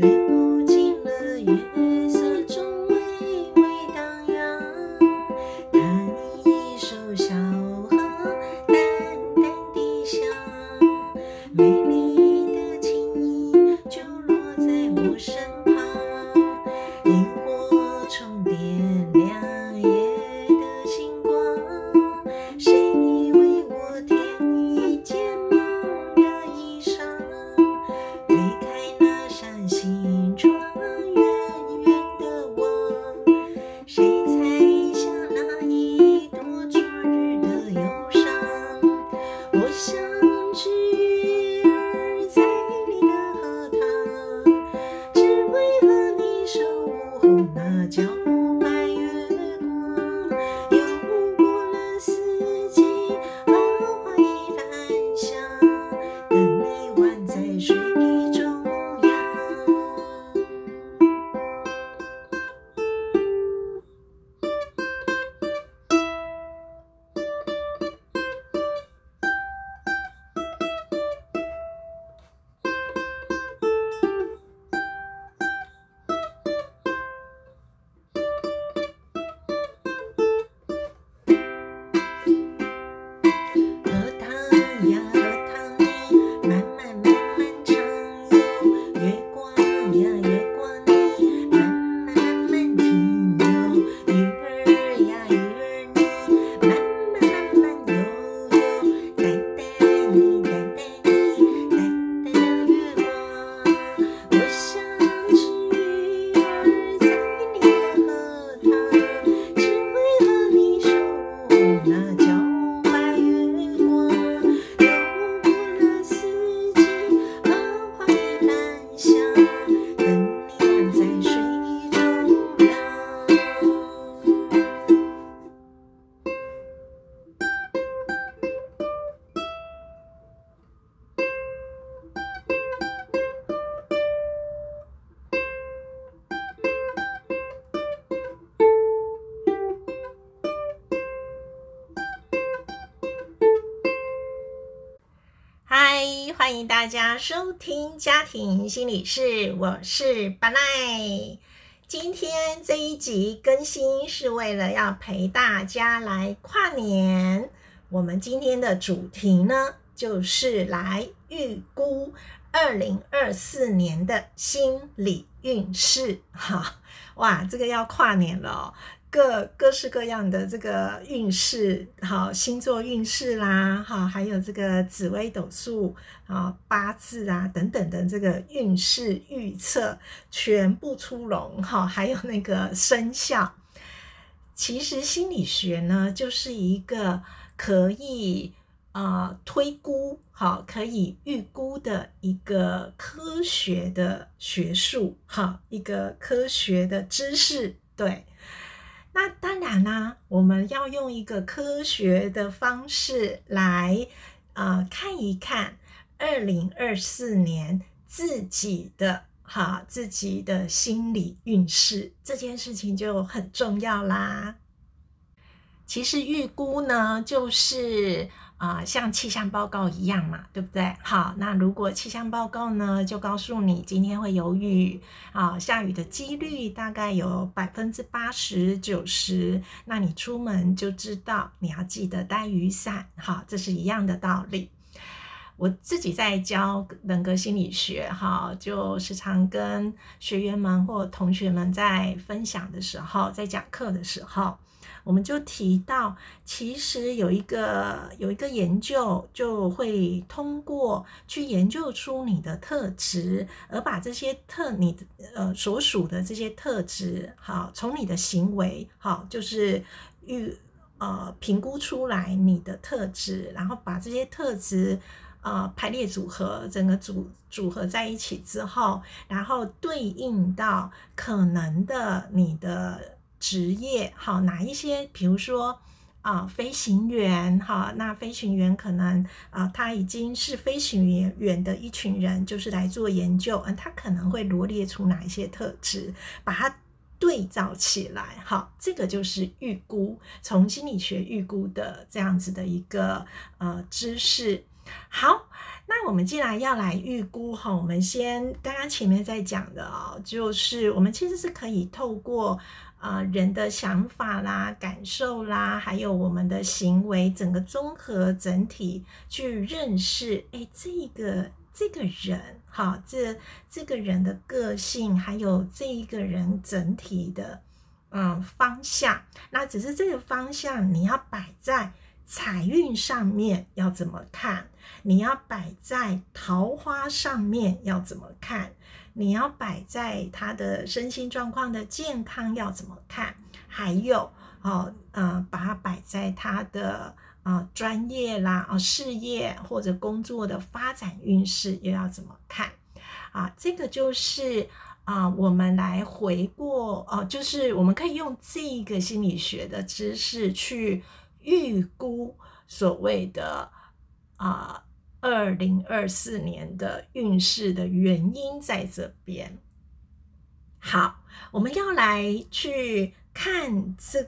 掠过进了夜色中微微荡漾，弹一首小河淡淡地响，美丽的情意就落在我身旁，萤火虫点亮夜的星光，谁为我添一件梦的衣裳，推开那扇心窗远远的望，谁猜想那一朵昨日的忧伤，我像只鱼儿在你的荷塘，只为和你守候那皎白月光，游过了四季，荷花依然香，等你宛在水滴中央。荷塘呀荷塘，你慢慢慢慢徜徉，月光呀月光，你慢慢慢慢停留，鱼儿呀鱼儿，你慢慢慢慢游游，淡淡你淡淡你淡淡月光，我像只鱼儿在你的荷塘，只为和你守候那皎白月光，游过了四季，荷花依然香，等你宛在水滴中央。嗨，欢迎大家收听家庭心理室，我是巴奈。今天这一集更新是为了要陪大家来跨年。我们今天的主题呢，就是来预估2024年的心理运势。哇，这个要跨年了哦。各式各样的这个运势，好，星座运势啦，好，还有这个紫微斗数啊、八字啊等等的这个运势预测全部出笼，好，还有那个生肖。其实心理学呢，就是一个可以推估，好，可以预估的一个科学的学术，好，一个科学的知识，对。那当然啦，我们要用一个科学的方式来看一看2024年自己的心理运势，这件事情就很重要啦。其实预估呢，就是像气象报告一样嘛，对不对？好，那如果气象报告呢，就告诉你今天会有雨，下雨的几率大概有 80%、90%， 那你出门就知道你要记得带雨伞，好，这是一样的道理。我自己在教人格心理学，哈，就时常跟学员们或同学们在分享的时候，在讲课的时候，我们就提到，其实有一个研究就会通过去研究出你的特质，而把这些所属的这些特质，好，从你的行为，好，就是评估出来你的特质，然后把这些特质排列组合，整个组合在一起之后，然后对应到可能的你的职业，好，哪一些，比如说飞行员，好，那飞行员可能他已经是飞行员的一群人，就是来做研究，他可能会罗列出哪一些特质，把它对照起来，好，这个就是预估，从心理学预估的这样子的一个知识。好，那我们既然要来预估哈，我们先刚刚前面在讲的哦，就是我们其实是可以透过人的想法啦、感受啦，还有我们的行为，整个综合整体去认识，哎，这个人哈，这个人的个性，还有这一个人整体的方向。那只是这个方向你要摆在财运上面要怎么看，你要摆在桃花上面要怎么看，你要摆在他的身心状况的健康要怎么看，还有把它摆在他的专业啦、事业或者工作的发展运势又要怎么看啊？这个就是我们来回过就是我们可以用这个心理学的知识去预估所谓的2024年的运势的原因在这边。好，我们要来去看这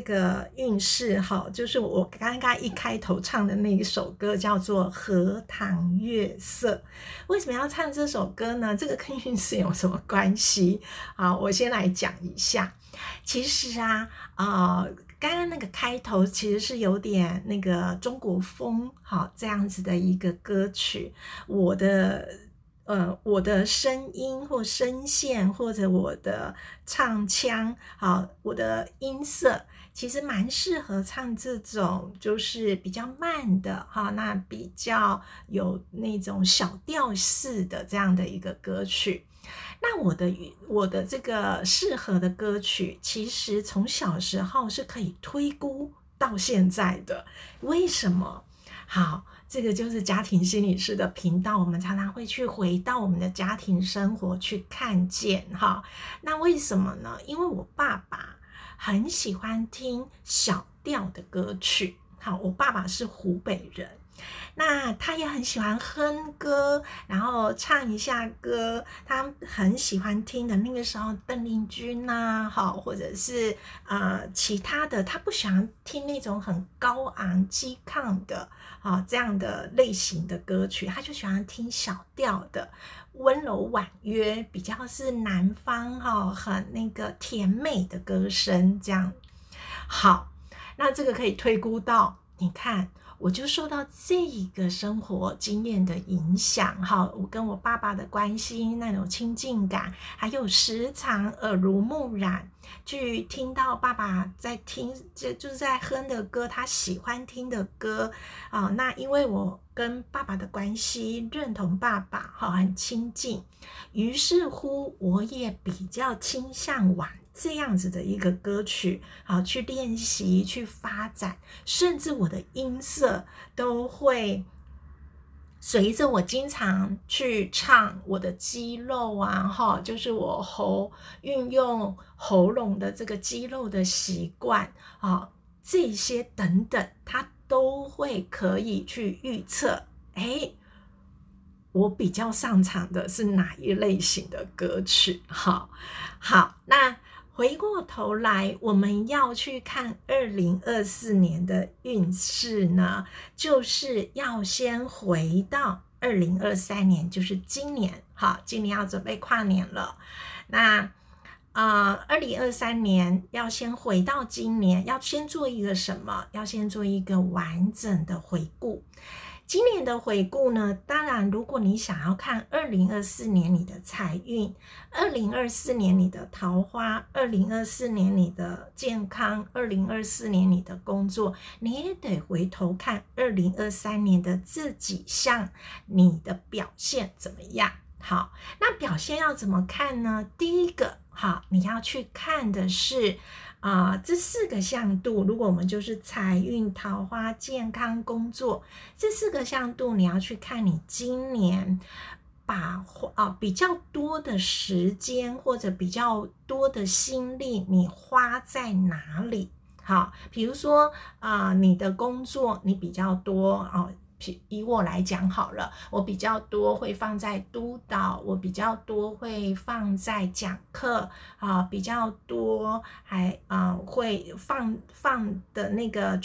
个运势哈，就是我刚刚一开头唱的那一首歌叫做《荷塘月色》。为什么要唱这首歌呢？这个跟运势有什么关系？好，我先来讲一下。其实刚刚那个开头其实是有点那个中国风好这样子的一个歌曲，我的声音或声线或者我的唱腔好我的音色其实蛮适合唱这种就是比较慢的哈，那比较有那种小调式的这样的一个歌曲。那我的这个适合的歌曲其实从小时候是可以推估到现在的。为什么？好，这个就是家庭心理师的频道，我们常常会去回到我们的家庭生活去看见哈。那为什么呢？因为我爸爸很喜欢听小调的歌曲。好，我爸爸是湖北人，那他也很喜欢哼歌，然后唱一下歌，他很喜欢听的那个时候邓丽君啊或者是其他的，他不喜欢听那种很高昂激亢的这样的类型的歌曲，他就喜欢听小调的温柔婉约，比较是南方很那个甜美的歌声这样。好，那这个可以推估到，你看我就受到这一个生活经验的影响哈，我跟我爸爸的关系那种亲近感，还有时常耳濡目染去听到爸爸在听就是在哼的歌，他喜欢听的歌那因为我跟爸爸的关系认同爸爸很亲近，于是乎我也比较倾向往这样子的一个歌曲去练习去发展，甚至我的音色都会随着我经常去唱，我的肌肉就是我运用喉咙的这个肌肉的习惯这些等等，它都会可以去预测我比较擅长的是哪一类型的歌曲。好，那回过头来我们要去看2024年的运势呢，就是要先回到2023年，就是今年。好，今年要准备跨年了，那2023年要先回到今年，要先做一个什么？要先做一个完整的回顾。今年的回顾呢，当然如果你想要看2024年你的财运、2024年你的桃花、2024年你的健康、2024年你的工作，你也得回头看2023年的自己向你的表现怎么样。好，那表现要怎么看呢？第一个你要去看的是这四个向度，如果我们就是财运、桃花、健康、工作，这四个向度你要去看你今年把比较多的时间或者比较多的心力你花在哪里。好，比如说你的工作你比较多以我来讲好了，我比较多会放在督导，我比较多会放在讲课比较多还会放的那个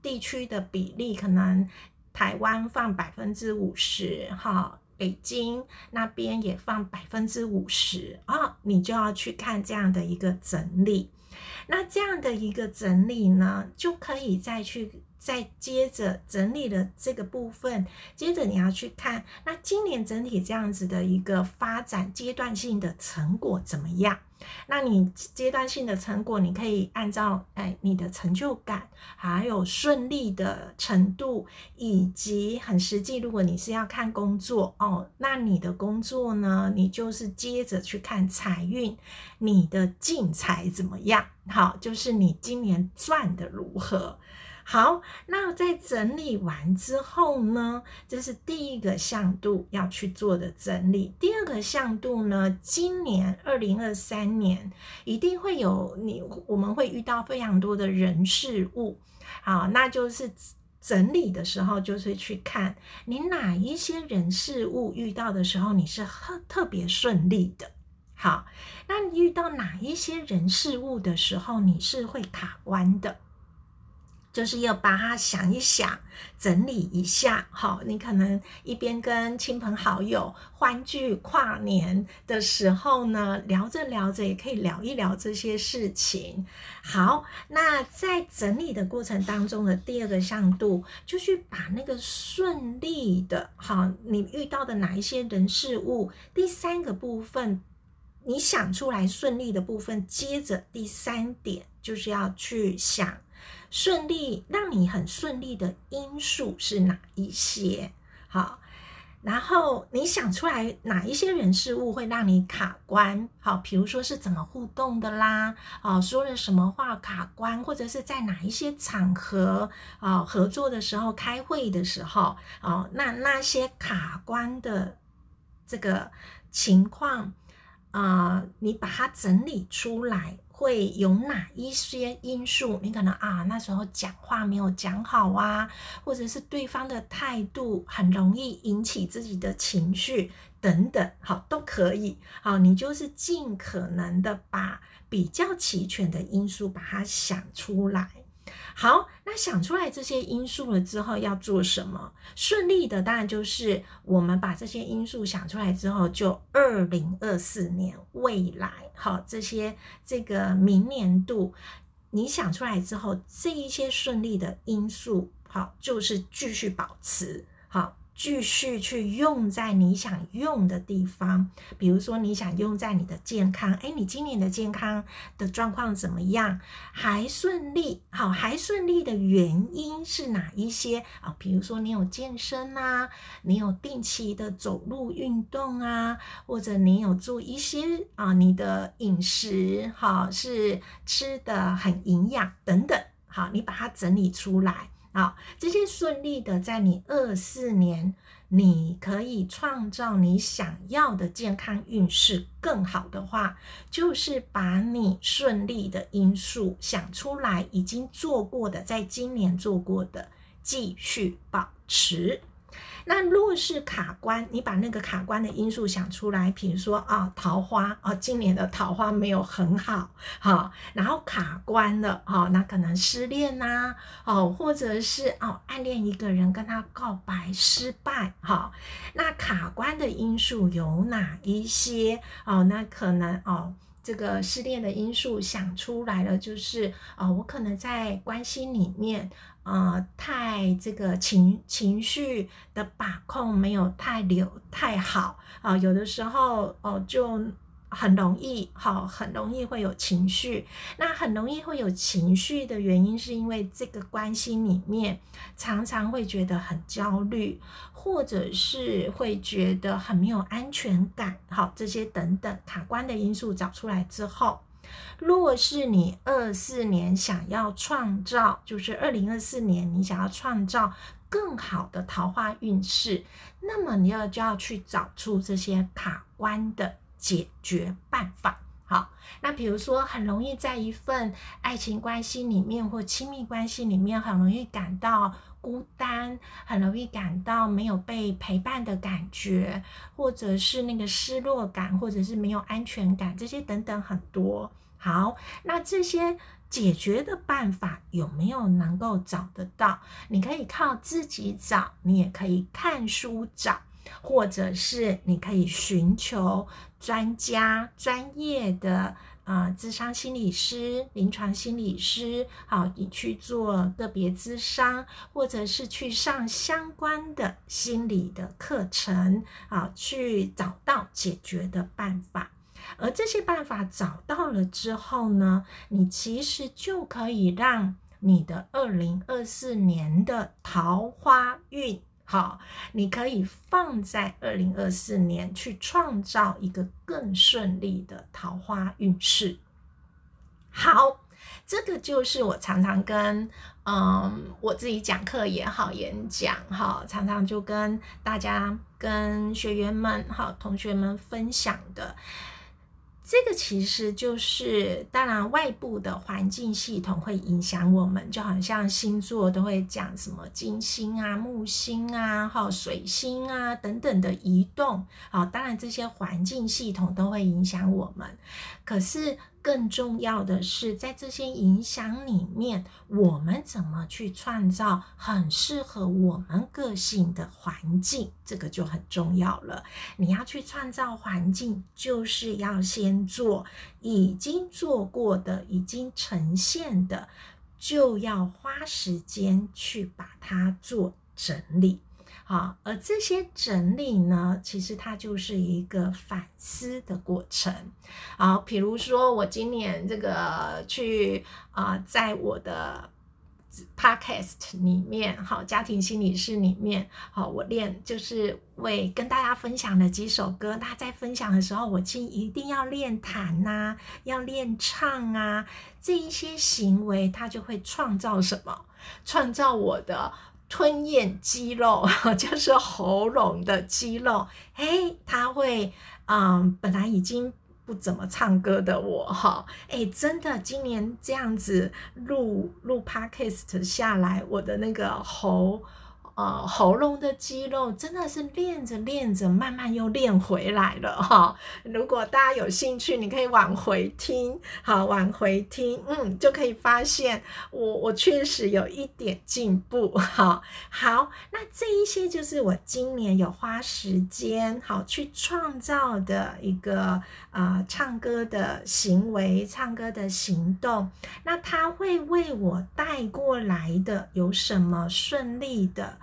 地区的比例可能台湾放50%，哈，北京那边也放50%啊，你就要去看这样的一个整理。那这样的一个整理呢，就可以再接着整理的这个部分，接着你要去看，那今年整体这样子的一个发展阶段性的成果怎么样？那你阶段性的成果，你可以按照你的成就感，还有顺利的程度，以及很实际，如果你是要看工作哦，那你的工作呢，你就是接着去看财运，你的进财怎么样？好，就是你今年赚的如何？好，那在整理完之后呢，这是第一个向度要去做的整理。第二个向度呢，今年2023年一定会有我们会遇到非常多的人事物。好，那就是整理的时候，就是去看你哪一些人事物遇到的时候你是特别顺利的。好，那你遇到哪一些人事物的时候你是会卡关的，就是要把它想一想，整理一下。好，你可能一边跟亲朋好友欢聚跨年的时候呢，聊着聊着也可以聊一聊这些事情。好，那在整理的过程当中的第二个向度，就去把那个顺利的，好，你遇到的哪一些人事物，第三个部分你想出来顺利的部分，接着第三点就是要去想顺利，让你很顺利的因素是哪一些。好，然后你想出来哪一些人事物会让你卡关，好，比如说是怎么互动的啦，说了什么话卡关，或者是在哪一些场合，合作的时候，开会的时候，那些卡关的这个情况，你把它整理出来，会有哪一些因素？你可能那时候讲话没有讲好啊，或者是对方的态度很容易引起自己的情绪等等，好，都可以。好，你就是尽可能的把比较齐全的因素把它想出来。好，那想出来这些因素了之后要做什么？顺利的当然就是我们把这些因素想出来之后，就2024年未来，好，这个明年度你想出来之后，这一些顺利的因素，好，就是继续保持，好，继续去用在你想用的地方。比如说你想用在你的健康，你今年的健康的状况怎么样？还顺利？好，还顺利的原因是哪一些？比如说你有健身啊，你有定期的走路运动啊，或者你有做一些你的饮食，好，是吃的很营养等等。好，你把它整理出来。好，这些顺利的，在你24年你可以创造你想要的健康运势更好的话，就是把你顺利的因素想出来，已经做过的，在今年做过的继续保持。那若是卡关，你把那个卡关的因素想出来，比如说桃花，今年的桃花没有很好，然后卡关了，那可能失恋啊，或者是暗恋一个人跟他告白失败，那卡关的因素有哪一些？那可能这个失恋的因素想出来了，就是我可能在关系里面太这个情绪的把控没有太好啊，有的时候就很容易会有情绪。那很容易会有情绪的原因，是因为这个关系里面常常会觉得很焦虑，或者是会觉得很没有安全感，好，这些等等卡关的因素找出来之后，若是你24年想要创造，就是2024年你想要创造更好的桃花运势，那么你就要去找出这些卡关的解决办法。好，那比如说很容易在一份爱情关系里面或亲密关系里面很容易感到孤单，很容易感到没有被陪伴的感觉，或者是那个失落感，或者是没有安全感，这些等等很多。好，那这些解决的办法有没有能够找得到？你可以靠自己找，你也可以看书找，或者是你可以寻求专家、专业的咨商心理师、临床心理师，好，你去做个别咨商，或者是去上相关的心理的课程，好，去找到解决的办法。而这些办法找到了之后呢，你其实就可以让你的2024年的桃花运，好，你可以放在2024年去创造一个更顺利的桃花运势。好，这个就是我常常跟我自己讲课也好，演讲哈，常常就跟大家、跟学员们、哈同学们分享的。这个其实就是，当然外部的环境系统会影响我们，就好像星座都会讲什么金星啊、木星啊、水星啊等等的移动，当然这些环境系统都会影响我们。可是更重要的是，在这些影响里面，我们怎么去创造很适合我们个性的环境，这个就很重要了。你要去创造环境，就是要先做已经做过的、已经呈现的，就要花时间去把它做整理。好，而这些整理呢，其实它就是一个反思的过程。好，比如说我今年这个去在我的 podcast 里面，好，家庭心理师里面，好，我练就是为跟大家分享了几首歌。那在分享的时候，我一定要练弹啊，要练唱啊，这一些行为它就会创造什么？创造我的吞咽肌肉，就是喉咙的肌肉。诶，它会本来已经不怎么唱歌的我哈，真的今年这样子录 podcast 下来，我的那个喉咙的肌肉真的是练着练着慢慢又练回来了哈。如果大家有兴趣，你可以往回听，好，往回听，就可以发现我确实有一点进步哈。好，那这一些就是我今年有花时间好去创造的一个唱歌的行为、唱歌的行动。那它会为我带过来的有什么顺利的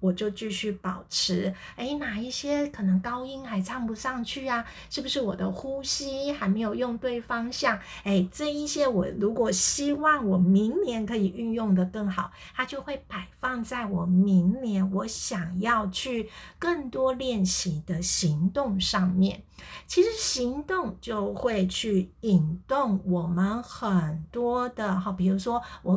我就继续保持。哪一些可能高音还唱不上去啊？是不是我的呼吸还没有用对方向？这一些我如果希望我明年可以运用的更好，它就会摆放在我明年我想要去更多练习的行动上面。其实行动就会去引动我们很多的，比如说我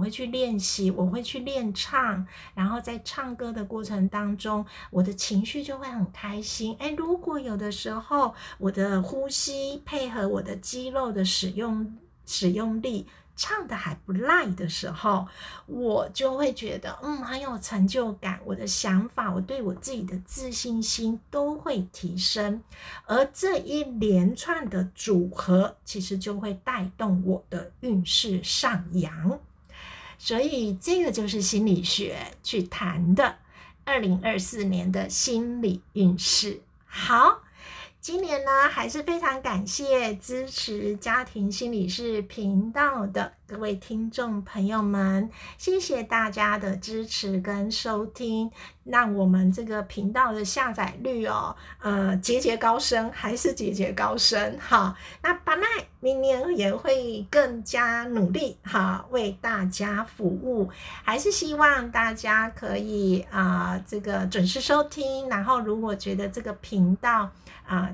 会去练习，我会去练唱，然后在唱歌的过程当中，我的情绪就会很开心。如果有的时候我的呼吸配合我的肌肉的使用力唱得还不赖的时候，我就会觉得很有成就感，我的想法，我对我自己的自信心都会提升。而这一连串的组合其实就会带动我的运势上扬。所以这个就是心理学去谈的2024年的心理运势。好，今年呢，还是非常感谢支持家庭心理师频道的各位听众朋友们，谢谢大家的支持跟收听，让我们这个频道的下载率节节高升，还是节节高升。好，那panay明年也会更加努力哈，为大家服务。还是希望大家可以这个准时收听，然后如果觉得这个频道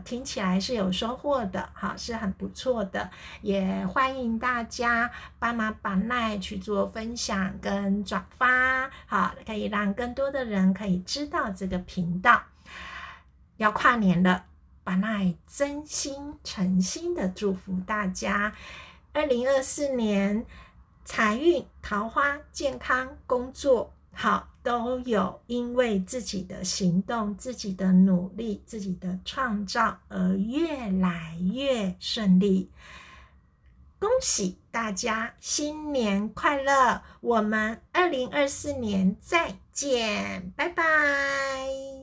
听起来是有收获的，好，是很不错的，也欢迎大家帮忙panay去做分享跟转发，好，可以让更多的人可以知道这个频道。要跨年了，panay真心诚心的祝福大家2024年财运、桃花、健康、工作，好，都有因为自己的行动、自己的努力、自己的创造而越来越顺利。恭喜大家新年快乐，我们2024年再见，拜拜。